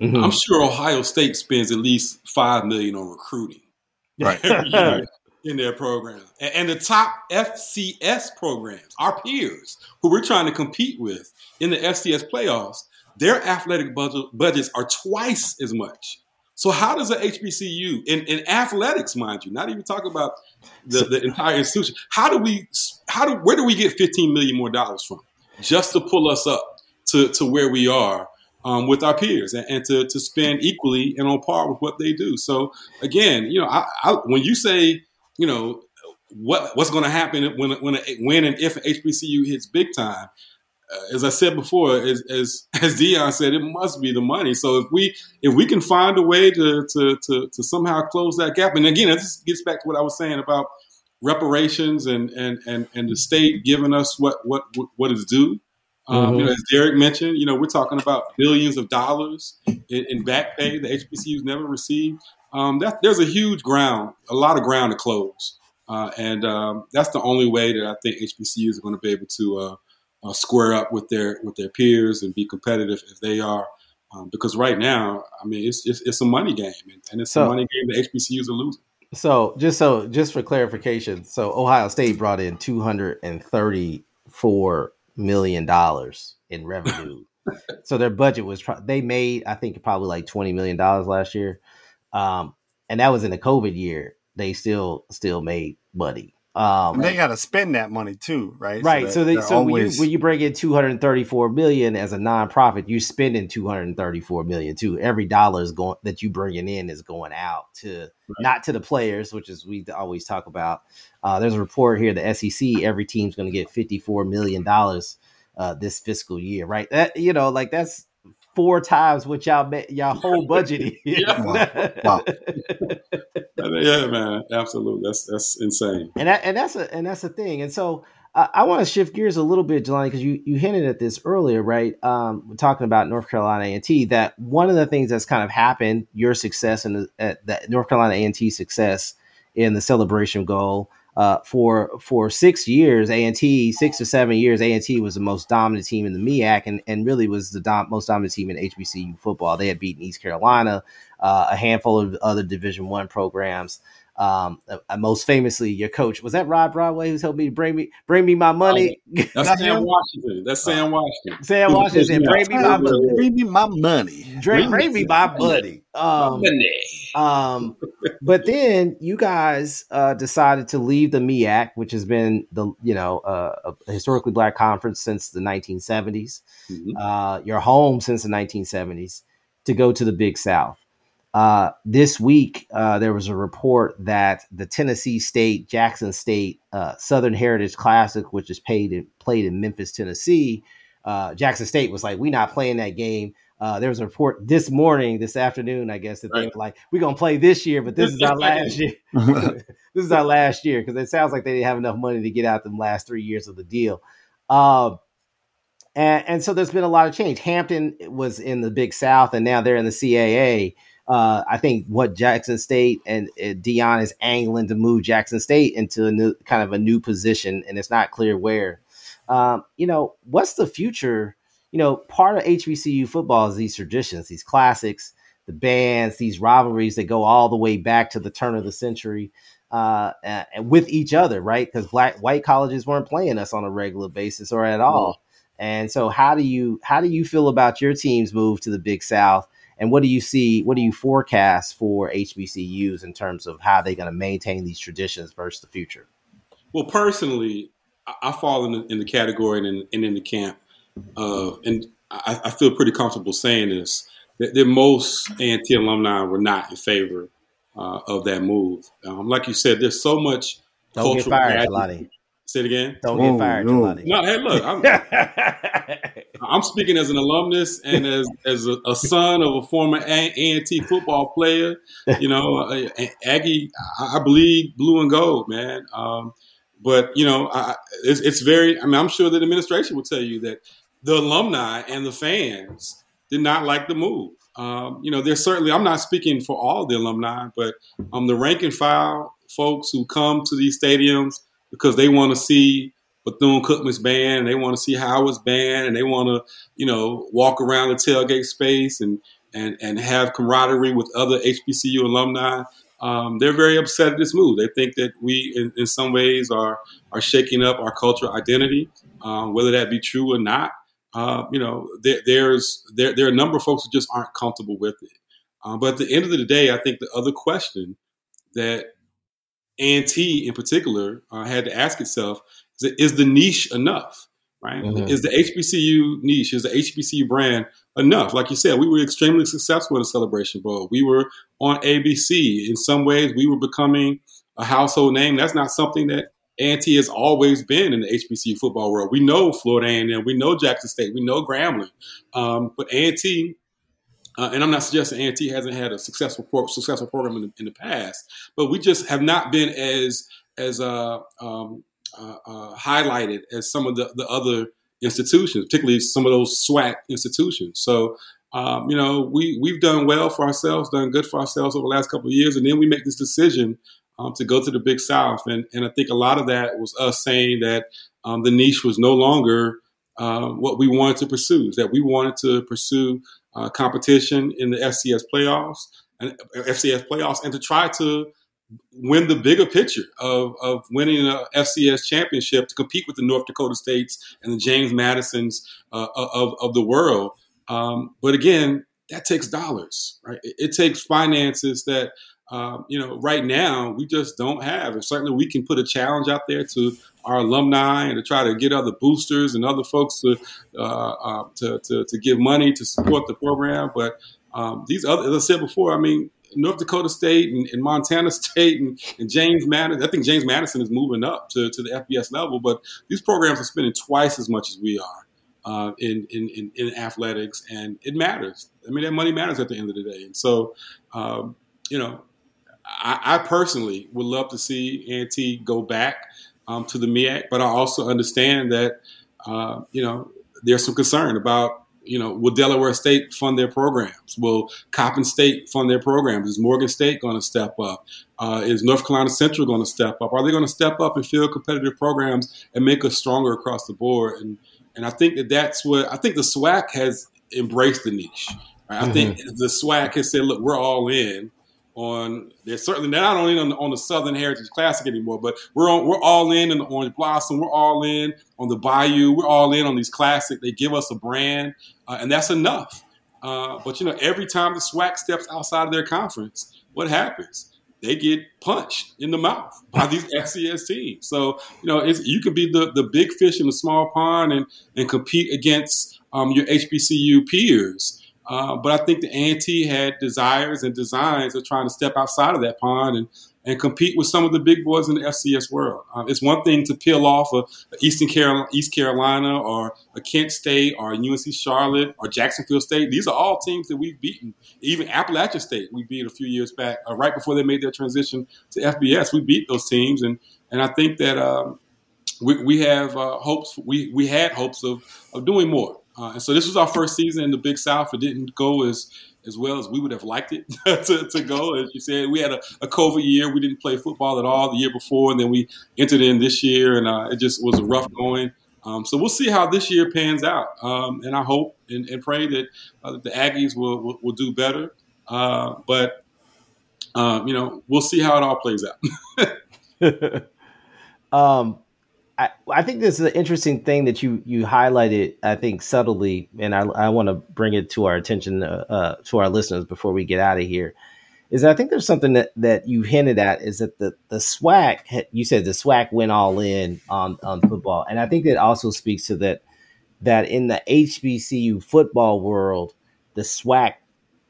Mm-hmm. I'm sure Ohio State spends at least five million on recruiting. Right. Right. In their program. And the top F C S programs, our peers, who we're trying to compete with in the F C S playoffs, their athletic budget, budgets are twice as much. So how does a H B C U, in, in athletics, mind you, not even talking about the, the entire institution, how do we, how do, where do we get fifteen million more dollars from just to pull us up to, to where we are? Um, with our peers and, and to, to spend equally and on par with what they do. So again, you know, I, I, when you say, you know, what what's going to happen when when a, when and if an H B C U hits big time, uh, as I said before, as, as as Deion said, it must be the money. So if we if we can find a way to to to, to somehow close that gap, and again, this gets back to what I was saying about reparations and and and, and the state giving us what what what is due. Um, mm-hmm. You know, as Derek mentioned, you know, we're talking about billions of dollars in, in back pay that H B C Us never received. Um, that, there's a huge ground, a lot of ground to close. Uh, and um, that's the only way that I think H B C Us are going to be able to uh, uh, square up with their with their peers and be competitive if they are. Um, because right now, I mean, it's it's, it's a money game and, and it's so, a money game that H B C Us are losing. So just so just for clarification, so Ohio State brought in two hundred thirty-four million dollars in revenue. So their budget was they made I think probably like twenty million dollars last year. Um and that was in the COVID year. They still still made money. Um and they got to spend that money too, right? Right. So, that, so, they, so always... when, you, when you bring in two hundred thirty-four million as a nonprofit, you're spending two hundred thirty-four million too. Every dollar is going that you bringing in is going out to right. Not to the players, which is we always talk about. Uh, there's a report here, the S E C, every team's going to get fifty-four million dollars uh, this fiscal year, right? That you know, like that's four times what y'all met, y'all whole budget is. Yeah. Wow. Wow. Yeah, man, absolutely. That's that's insane. And that, and that's a and that's a thing. And so uh, I want to shift gears a little bit, Jelani, because you you hinted at this earlier, right? Um, we're talking about North Carolina A and T. That one of the things that's kind of happened, your success and that North Carolina A and T success in the Celebration Bowl. Uh, for for six years, A and T, six or seven years, A and T was the most dominant team in the M E A C and, and really was the dom- most dominant team in H B C U football. They had beaten East Carolina, uh, a handful of other Division One programs. Um, uh, most famously, your coach, was that Rob Broadway who's helped me bring me bring me my money? That's Sam Washington. That's Sam Washington. Sam Washington, bring me my money. Bring me my money. Bring, bring me my money. Um, um, but then you guys uh, decided to leave the M E A C, which has been the you know uh, a historically black conference since the nineteen seventies. Mm-hmm. Uh, your home since the nineteen seventies to go to the Big South. Uh, this week, uh, there was a report that the Tennessee State, Jackson State, uh, Southern Heritage Classic, which is paid in, played in Memphis, Tennessee, uh, Jackson State was like, we're not playing that game. Uh, there was a report this morning, this afternoon, I guess, that right. they were like, we're going to play this year, but this, this is our last year. This is our last year, because it sounds like they didn't have enough money to get out the last three years of the deal. Uh, and, and so there's been a lot of change. Hampton was in the Big South, and now they're in the C A A. Uh, I think what Jackson State and uh, Deion is angling to move Jackson State into a new, kind of a new position, and it's not clear where. Um, you know, what's the future? You know, part of H B C U football is these traditions, these classics, the bands, these rivalries that go all the way back to the turn of the century uh, and with each other, right? Because black white colleges weren't playing us on a regular basis or at all. And so, how do you how do you feel about your team's move to the Big South? And what do you see? What do you forecast for H B C Us in terms of how they're going to maintain these traditions versus the future? Well, personally, I fall in the, in the category and in, and in the camp, uh, and I, I feel pretty comfortable saying this, that, that most A and T alumni were not in favor uh, of that move. Um, like you said, there's so much Don't cultural get fired, Say it again. Don't oh, get fired, Jelani. No, hey, look, I'm, I'm speaking as an alumnus and as as a, a son of a former A and T football player. You know, Aggie, I believe blue and gold, man. Um, but you know, I, it's, it's very. I mean, I'm sure that the administration will tell you that the alumni and the fans did not like the move. Um, you know, there's certainly. I'm not speaking for all the alumni, but um, the rank and file folks who come to these stadiums, because they want to see Bethune-Cookman's band, and they want to see Howard's band, and they want to, you know, walk around the tailgate space and and and have camaraderie with other H B C U alumni. Um, they're very upset at this move. They think that we, in, in some ways, are are shaking up our cultural identity, um, whether that be true or not. Uh, you know, there, there's there there are a number of folks who just aren't comfortable with it. Uh, but at the end of the day, I think the other question that A and T in particular uh, had to ask itself, is, it, is the niche enough, right? Mm-hmm. Is the H B C U niche, is the H B C U brand enough? Like you said, we were extremely successful in the Celebration Bowl. We were on A B C. In some ways, we were becoming a household name. That's not something that A and T has always been in the H B C U football world. We know Florida A and M. We know Jackson State. We know Grambling. Um, but A and T... Uh, and I'm not suggesting A and T hasn't had a successful pro- successful program in the, in the past, but we just have not been as as uh, um, uh, uh, highlighted as some of the, the other institutions, particularly some of those SWAC institutions. So, um, you know, we, we've done well for ourselves, done good for ourselves over the last couple of years, and then we make this decision um, to go to the Big South. And, and I think a lot of that was us saying that um, the niche was no longer uh, what we wanted to pursue, that we wanted to pursue Uh, competition in the F C S playoffs and F C S playoffs, and to try to win the bigger picture of, of winning an F C S championship, to compete with the North Dakota States and the James Madisons uh, of, of the world. Um, but again, that takes dollars, right? It, it takes finances that, um, you know, right now we just don't have. And certainly we can put a challenge out there to our alumni and to try to get other boosters and other folks to uh, uh, to, to to give money to support the program. But um, these other, as I said before, I mean, North Dakota State and, and Montana State and, and James Madison, I think James Madison is moving up to, to the F B S level, but these programs are spending twice as much as we are uh, in, in, in athletics, and it matters. I mean, that money matters at the end of the day. And so, um, you know, I, I personally would love to see A and T go back Um, to the M E A C, but I also understand that, uh, you know, there's some concern about, you know, will Delaware State fund their programs? Will Coppin State fund their programs? Is Morgan State going to step up? Uh, is North Carolina Central going to step up? Are they going to step up and field competitive programs and make us stronger across the board? And and I think that that's what, I think the SWAC has embraced the niche. Right? Mm-hmm. I think the SWAC has said, look, we're all in. On they're certainly they're not only on the, on the Southern Heritage Classic anymore, but we're on, we're all in on the Orange Blossom. We're all in on the Bayou. We're all in on these classic. They give us a brand, uh, and that's enough. Uh, but you know, every time the SWAC steps outside of their conference, what happens? They get punched in the mouth by these F C S teams. So you know, it's, you can be the, the big fish in the small pond and and compete against um, your H B C U peers. Uh, but I think the A and T had desires and designs of trying to step outside of that pond and, and compete with some of the big boys in the F C S world. Uh, it's one thing to peel off a, a Eastern Carolina, East Carolina or a Kent State or a U N C Charlotte or Jacksonville State. These are all teams that we've beaten. Even Appalachian State we beat a few years back, uh, right before they made their transition to F B S. We beat those teams, and and I think that um, we we have uh, hopes. We we had hopes of of doing more. Uh, and so this was our first season in the Big South. It didn't go as as well as we would have liked it to, to go. As you said, we had a, a COVID year. We didn't play football at all the year before, and then we entered in this year, and uh, it just was a rough going. Um, so we'll see how this year pans out. Um, and I hope and, and pray that uh, the Aggies will, will, will do better. Uh, but, um, you know, we'll see how it all plays out. um I, I think this is an interesting thing that you you highlighted, I think, subtly, and I, I want to bring it to our attention, uh, uh, to our listeners before we get out of here, is I think there's something that, that you hinted at is that the, the SWAC, you said the SWAC went all in on, on football. And I think that also speaks to that, that in the H B C U football world, the SWAC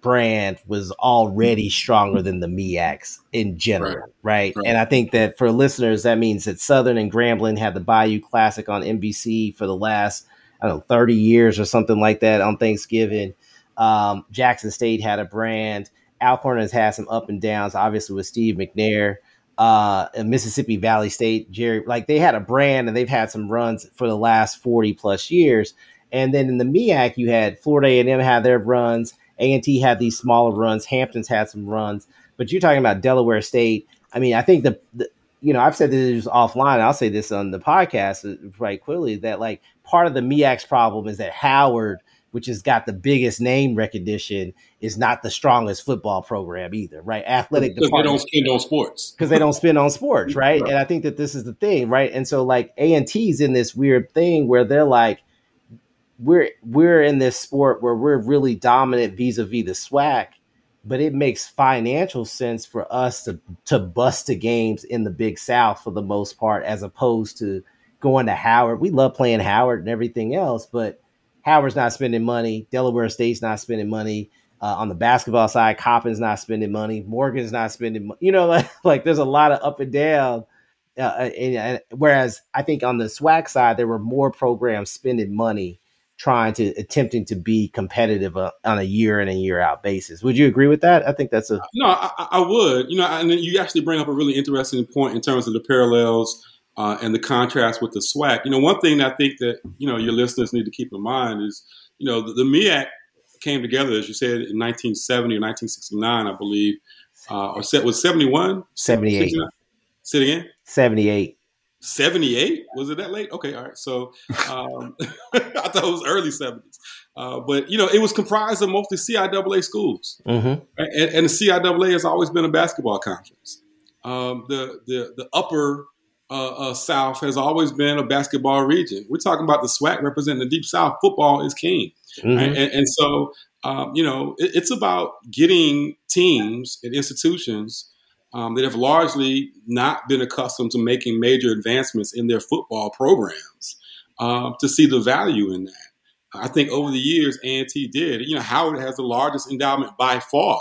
brand was already stronger than the MEACs in general, right. Right? right? And I think that for listeners, that means that Southern and Grambling had the Bayou Classic on N B C for the last, I don't know, thirty years or something like that on Thanksgiving. Um, Jackson State had a brand. Alcorn has had some up and downs, obviously, with Steve McNair. Uh, and Mississippi Valley State, Jerry, like they had a brand and they've had some runs for the last forty plus years. And then in the MEAC, you had Florida A and M had their runs. A and T had these smaller runs. Hampton's had some runs. But you're talking about Delaware State. I mean, I think the, the you know, I've said this offline. I'll say this on the podcast right quickly that, like, part of the MEAC's problem is that Howard, which has got the biggest name recognition, is not the strongest football program either, right? Athletic because they don't spend on sports. Because they don't spend on sports, right? right? And I think that this is the thing, right? And so, like, A and T's in this weird thing where they're like, We're we're in this sport where we're really dominant vis-a-vis the SWAC, but it makes financial sense for us to to bust the games in the Big South for the most part, as opposed to going to Howard. We love playing Howard and everything else, but Howard's not spending money. Delaware State's not spending money. Uh, on the basketball side, Coppin's not spending money. Morgan's not spending money. You know, like, like there's a lot of up and down. Uh, and, and whereas I think on the SWAC side, there were more programs spending money trying to attempting to be competitive uh, on a year in and year out basis. Would you agree with that? I think that's a, no, I, I would, you know, and you actually bring up a really interesting point in terms of the parallels uh, and the contrast with the SWAC. You know, one thing I think that, you know, your listeners need to keep in mind is, you know, the, the MEAC came together, as you said, in nineteen seventy or nineteen sixty-nine, I believe, uh, or set was seventy-one, seventy-eight, say it again, seventy-eight. seventy-eight? Was it that late? Okay, all right. So um, I thought it was early seventies. Uh, but, you know, it was comprised of mostly C I A A schools. Mm-hmm. Right? And, and the C I A A has always been a basketball conference. Um, the, the, the upper uh, uh, South has always been a basketball region. We're talking about the SWAC representing the Deep South. Football is king. Mm-hmm. Right? And, and so, um, you know, it, it's about getting teams and institutions Um, that have largely not been accustomed to making major advancements in their football programs uh, to see the value in that. I think over the years, A and T did. You know, Howard has the largest endowment by far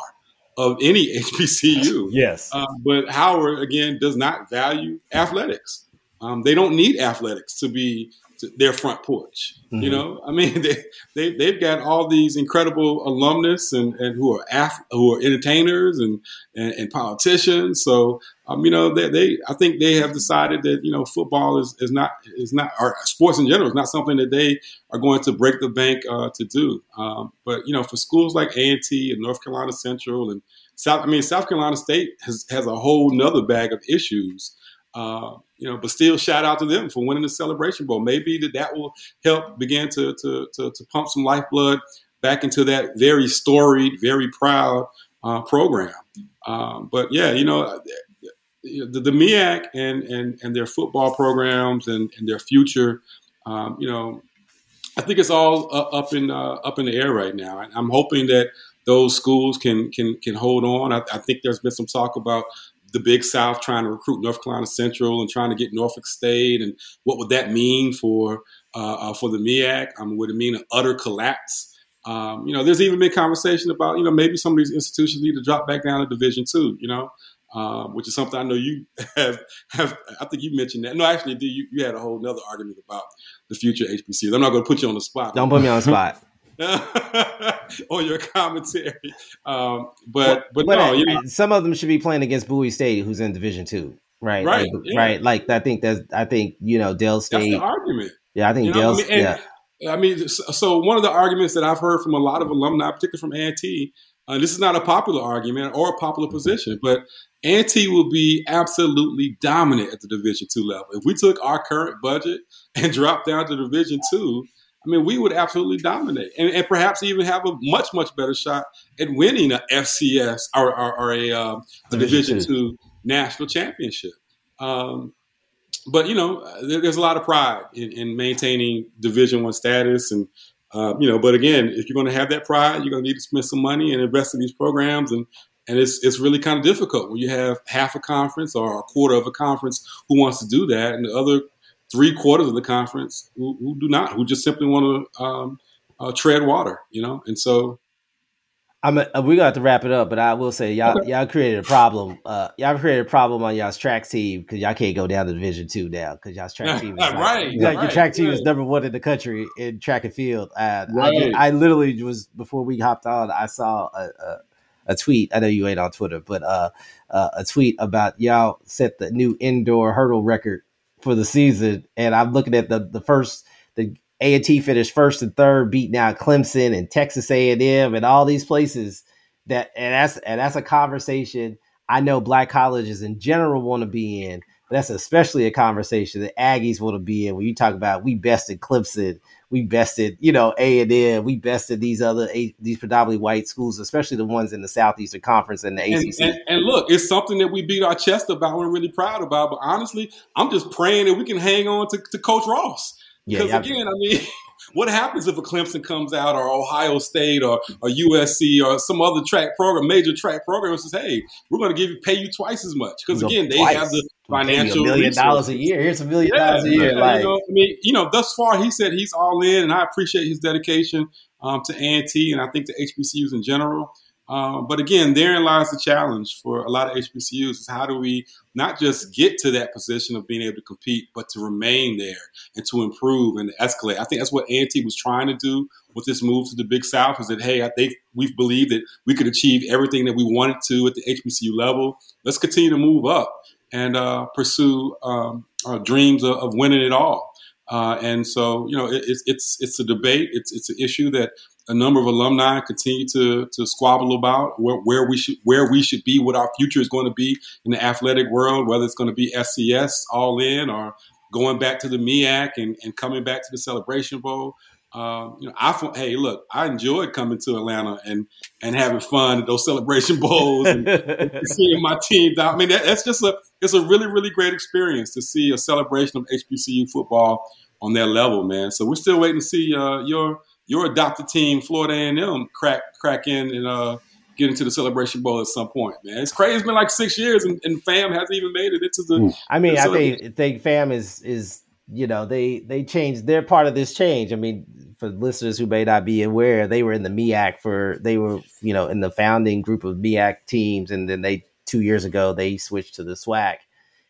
of any H B C U. Yes. Uh, but Howard, again, does not value athletics. Um, they don't need athletics to be to their front porch. Mm-hmm. You know, I mean, they, they, they've got all these incredible alumnus and, and who are af- who are entertainers and, and, and politicians. So, um, you know, they, they I think they have decided that, you know, football is, is not is not or sports in general is not something that they are going to break the bank uh, to do. Um, but, you know, for schools like A and T and North Carolina Central and South, I mean, South Carolina State has, has a whole nother bag of issues. Uh, you know, but still shout out to them for winning the Celebration Bowl. Maybe that, that will help begin to, to, to, to pump some lifeblood back into that very storied, very proud uh, program. Um, but yeah, you know, the, the MEAC and, and, and their football programs and, and their future, um, you know, I think it's all up in, uh, up in the air right now. And I'm hoping that those schools can, can, can hold on. I, I think there's been some talk about the Big South trying to recruit North Carolina Central and trying to get Norfolk State, and what would that mean for uh, uh, for the MEAC? I mean, would it mean an utter collapse Um, you know, there's even been conversation about, you know, maybe some of these institutions need to drop back down to Division two, you know, um, which is something I know you have, have, I think you mentioned that. No, actually, you, you had a whole nother argument about the future H B C Us. I'm not going to put you on the spot. Don't put me on the spot. on your commentary. Um, but, but, but no, you know, some of them should be playing against Bowie State, who's in Division two, right? Right. Like, yeah. Right. Like, I think that's, I think, you know, Dell State. That's the argument. Yeah, I think you know, Dell's, I mean, and, yeah. I mean, so one of the arguments that I've heard from a lot of alumni, particularly from A and T, uh, this is not a popular argument or a popular position, but A and T will be absolutely dominant at the Division two level. If we took our current budget and dropped down to Division two, I mean, we would absolutely dominate and, and perhaps even have a much, much better shot at winning a F C S or, or, or a, um, a Division two national championship. Um But, you know, there's a lot of pride in, in maintaining Division I status. And, uh, you know, but again, if you're going to have that pride, you're going to need to spend some money and invest in these programs. And, and it's it's really kind of difficult when you have half a conference or a quarter of a conference who wants to do that and the other three quarters of the conference who, who do not, who just simply want to um, uh, tread water, you know. And so. I'm a, we're gonna have to wrap it up, but I will say y'all okay. y'all created a problem. Uh, y'all created a problem on y'all's track team because y'all can't go down to Division Two now because y'all's track team is not, right. Like, right. Your track team right. is number one in the country in track and field. Uh, right. I, I literally was before we hopped on. I saw a, a, a tweet. I know you ain't on Twitter, but uh, uh, a tweet about y'all set the new indoor hurdle record for the season, and I'm looking at the the first the. A and T finished first and third, beating out Clemson and Texas A and M and all these places. That and that's and that's a conversation I know black colleges in general want to be in, but that's especially a conversation that Aggies want to be in when you talk about we bested Clemson, we bested, you know, A and M, we bested these other these predominantly white schools, especially the ones in the Southeastern Conference and the A C C. And, and, and look, it's something that we beat our chest about, we're really proud about. But honestly, I'm just praying that we can hang on to, to Coach Ross. Because, yeah, again, I mean, what happens if a Clemson comes out or Ohio State or, or U S C or some other track program, major track program and says, hey, we're going to give you pay you twice as much. Because, again, they twice. have the financial a million resources. dollars a year. Here's a million yeah, dollars a year. Like, you know, I mean, you know, thus far he said he's all in, and I appreciate his dedication um, to A and T and I think to H B C Us in general. Um, but, again, therein lies the challenge for a lot of H B C Us is how do we not just get to that position of being able to compete, but to remain there and to improve and escalate. I think that's what A and T was trying to do with this move to the Big South is that, hey, I think we've believed that we could achieve everything that we wanted to at the H B C U level. Let's continue to move up and uh, pursue um, our dreams of, of winning it all. Uh, and so, you know, it, it's it's it's a debate. It's it's an issue that a number of alumni continue to to squabble about where, where we should where we should be, what our future is going to be in the athletic world, whether it's going to be S C S all in or going back to the MEAC and, and coming back to the Celebration Bowl. Um, you know, I hey, look, I enjoyed coming to Atlanta and and having fun at those Celebration Bowls and, and seeing my teams out. I mean, that, that's just a it's a really really great experience to see a celebration of H B C U football on that level, man. So we're still waiting to see uh, your your adopted team, Florida A and M, crack crack in and uh, get into the Celebration Bowl at some point, man. It's crazy. It's been like six years, and, and FAM hasn't even made it into the. I mean, the I think think FAM is is. You know, they they changed. They're part of this change. I mean, for listeners who may not be aware, they were in the MEAC for they were, you know, in the founding group of MEAC teams. And then they two years ago, they switched to the SWAC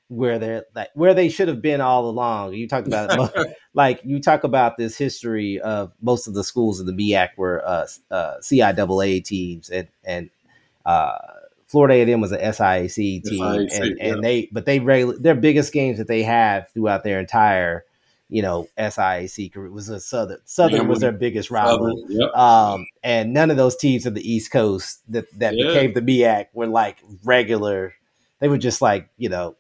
where they're like where they should have been all along. You talked about like you talk about this history of most of the schools in the MEAC were uh, uh, C I A A teams and and uh, Florida A and M was an S I A C team, S I A C, and, and yeah. they but they regular their biggest games that they had throughout their entire, you know, S I A C career was a Southern. Southern Grambling was their biggest rival, yep. um, and none of those teams in the East Coast that that yeah. became the MEAC were like regular. They were just like you know,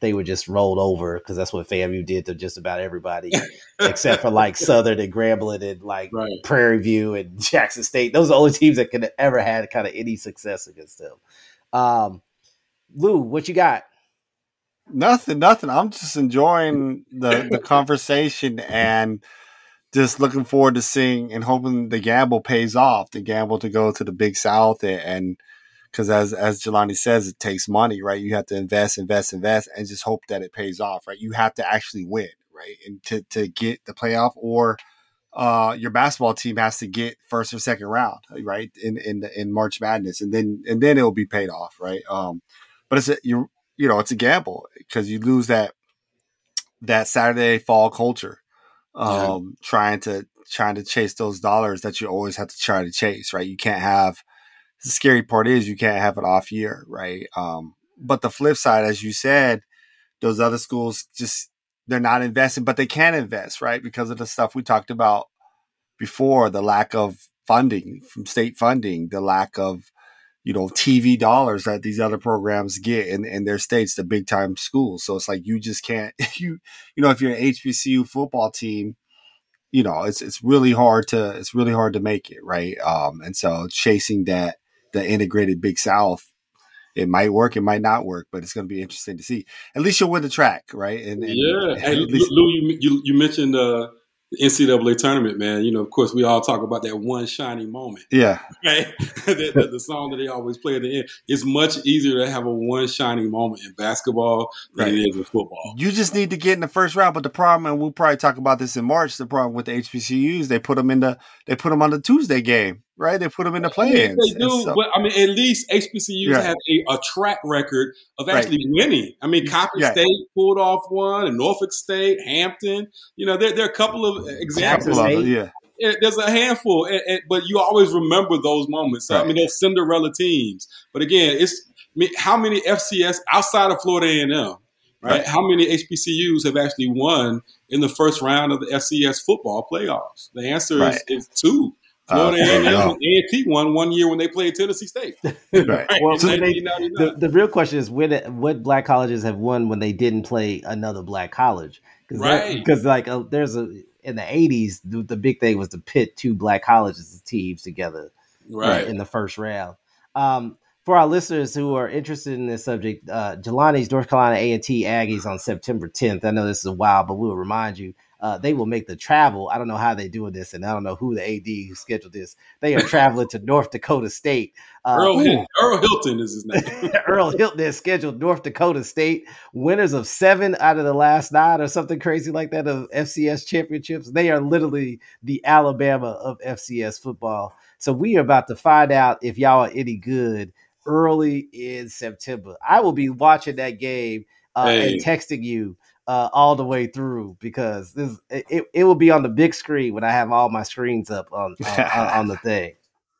they were just rolled over because that's what FAMU did to just about everybody except for like Southern and Grambling and like right. Prairie View and Jackson State. Those are the only teams that could have ever had kind of any success against them. Um, Lou, what you got? Nothing, nothing. I'm just enjoying the, the conversation and just looking forward to seeing and hoping the gamble pays off, the gamble to go to the Big South and, and because as as Jelani says, it takes money, right? You have to invest, invest, invest, and just hope that it pays off, right? You have to actually win, right? And to, to get the playoff or uh, your basketball team has to get first or second round, right? In in in March Madness, and then and then it will be paid off, right? Um, but it's a, you you know it's a gamble because you lose that that Saturday fall culture, um, yeah. trying to trying to chase those dollars that you always have to try to chase, right? You can't have the scary part is you can't have an off year, right? Um, but the flip side, as you said, those other schools just they're not investing, but they can invest, right? Because of the stuff we talked about before, the lack of funding from state funding, the lack of, you know, T V dollars that these other programs get in, in their states, the big time schools. So it's like you just can't you you know, if you're an H B C U football team, you know, it's it's really hard to it's really hard to make it, right? Um, and so chasing that the integrated Big South, it might work, it might not work, but it's going to be interesting to see. At least you'll win the track, right? And, and, yeah. And hey, least- Lou, you, you you mentioned uh, the N C double A tournament, man. You know, of course, we all talk about that one shiny moment. Yeah. Right? the, the, the song that they always play at the end. It's much easier to have a one shiny moment in basketball than right. it is in football. You just need to get in the first round. But the problem, and we'll probably talk about this in March, the problem with the H B C Us, they put them in the they put them on the Tuesday game. Right, they put them in the play-ins. Yes, they do, so, but I mean, at least H B C Us yeah. have a, a track record of actually right. winning. I mean, Coppin yeah. State pulled off one, and Norfolk State, Hampton. You know, there, there are a couple of examples. Jackson, yeah. There's a handful, and, and, but you always remember those moments. Right. I mean, those Cinderella teams. But again, it's I mean, how many F C S outside of Florida A and M, right? right? How many H B C Us have actually won in the first round of the F C S football playoffs? The answer right. is, is two. Florida uh, A and T won one year when they played Tennessee State. Right. Right. Well, so they, the, the real question is where the, what black colleges have won when they didn't play another black college. Cause right. Because like uh, there's a in the eighties, the, the big thing was to pit two black colleges teams together right. in, in the first round. Um, for our listeners who are interested in this subject, uh, Jelani's North Carolina A and T Aggies on September tenth. I know this is a while, but we will remind you. Uh, they will make the travel. I don't know how they're doing this, and I don't know who the A D who scheduled this. They are traveling to North Dakota State. Uh, Earl, Hilton. Earl Hilton is his name. Earl Hilton has scheduled North Dakota State, winners of seven out of the last nine or something crazy like that of F C S championships. They are literally the Alabama of F C S football. So we are about to find out if y'all are any good early in September. I will be watching that game uh, hey. and texting you. Uh, all the way through because this it, it will be on the big screen when I have all my screens up on on, on, on the thing.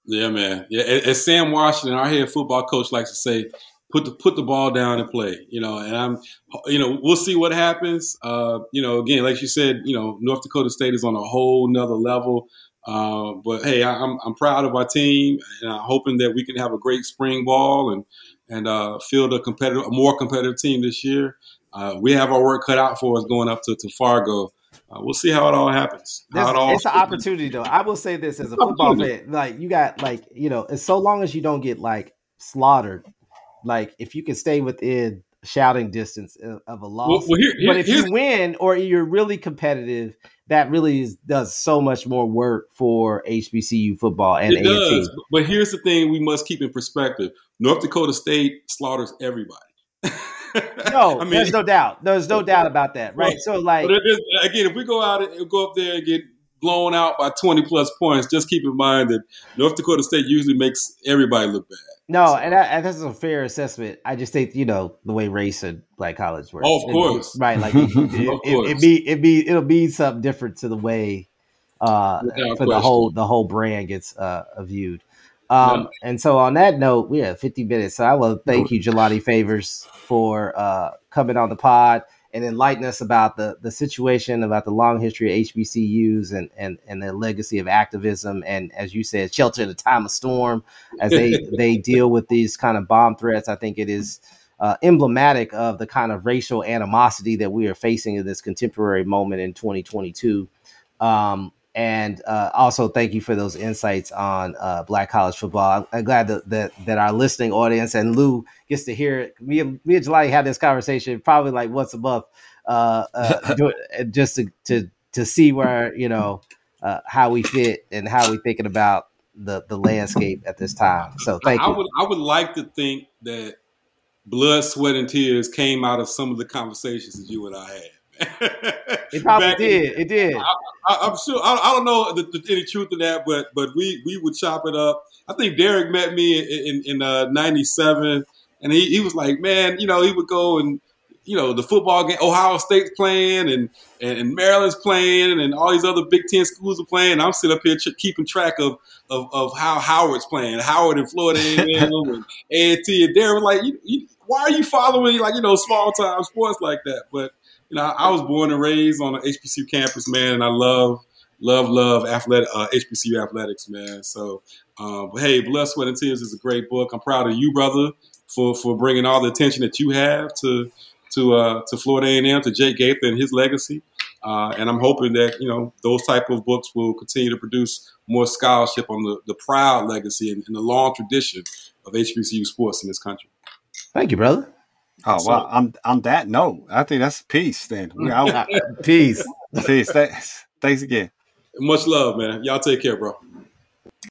Yeah, man. Yeah, as Sam Washington, our head football coach, likes to say, put the put the ball down and play. You know, and I'm, you know, we'll see what happens. Uh, you know, again, like you said, you know, North Dakota State is on a whole nother level. Uh, but hey, I, I'm I'm proud of our team, and I'm hoping that we can have a great spring ball and and uh, field a competitive, a more competitive team this year. Uh, we have our work cut out for us going up to, to Fargo. Uh, we'll see how it all happens. How it all it's an opportunity, though. I will say this as a football fan. Like, you got, like, you know, as so long as you don't get, like, slaughtered, like, if you can stay within shouting distance of, of a loss. Well, well, here, here, but if you win or you're really competitive, that really is, does so much more work for H B C U football and it A and T. Does. But here's the thing we must keep in perspective. North Dakota State slaughters everybody. No, I mean, there's no doubt. There's no doubt about that, right? Well, so, like, but is, again, if we go out and go up there and get blown out by twenty plus points, just keep in mind that North Dakota State usually makes everybody look bad. No, so. and, I, and that's a fair assessment. I just think you know the way race and black college works. Oh, of course, it, right? Like, it, it, it, it be it be it'll be something different to the way uh, for question. the whole the whole brand gets uh, viewed. Um, no. And so on that note, we have fifty minutes. So I will thank you, Jelani Favors, for uh, coming on the pod and enlighten us about the, the situation, about the long history of H B C Us and, and, and the legacy of activism. And as you said, shelter in a time of storm as they, they deal with these kind of bomb threats. I think it is uh, emblematic of the kind of racial animosity that we are facing in this contemporary moment in twenty twenty-two. Um, And uh, also, thank you for those insights on uh, black college football. I'm, I'm glad that, that that our listening audience and Lou gets to hear it. Me and, me and Jelani had this conversation probably like once a month, uh, uh, do it, just to, to to see where you know uh, how we fit and how we're thinking about the the landscape at this time. So, thank you. I would I would like to think that blood, sweat, and tears came out of some of the conversations that you and I had. It probably did. In, it did. I, I, I'm sure. I, I don't know the, the, any truth in that, but but we we would chop it up. I think Derek met me in in, in uh, ninety-seven, and he, he was like, man, you know, he would go and, you know, the football game, Ohio State's playing and, and Maryland's playing and all these other Big Ten schools are playing. I'm sitting up here ch- keeping track of, of of how Howard's playing, Howard and Florida A and M and A and T. And Derek was like, you, you, why are you following, like, you know, small-time sports like that? But, you know, I, I was born and raised on an H B C U campus, man, and I love, love, love athletic, uh, H B C U athletics, man. So, uh, but hey, Blood, Sweat, and Tears is a great book. I'm proud of you, brother, for, for bringing all the attention that you have to – to uh, to Florida A and M, to Jake Gaither and his legacy. Uh, and I'm hoping that, you know, those type of books will continue to produce more scholarship on the, the proud legacy and, and the long tradition of H B C U sports in this country. Thank you, brother. Oh, so, well, on, on that note, I think that's peace then. Peace. Peace. Thanks again. Much love, man. Y'all take care, bro.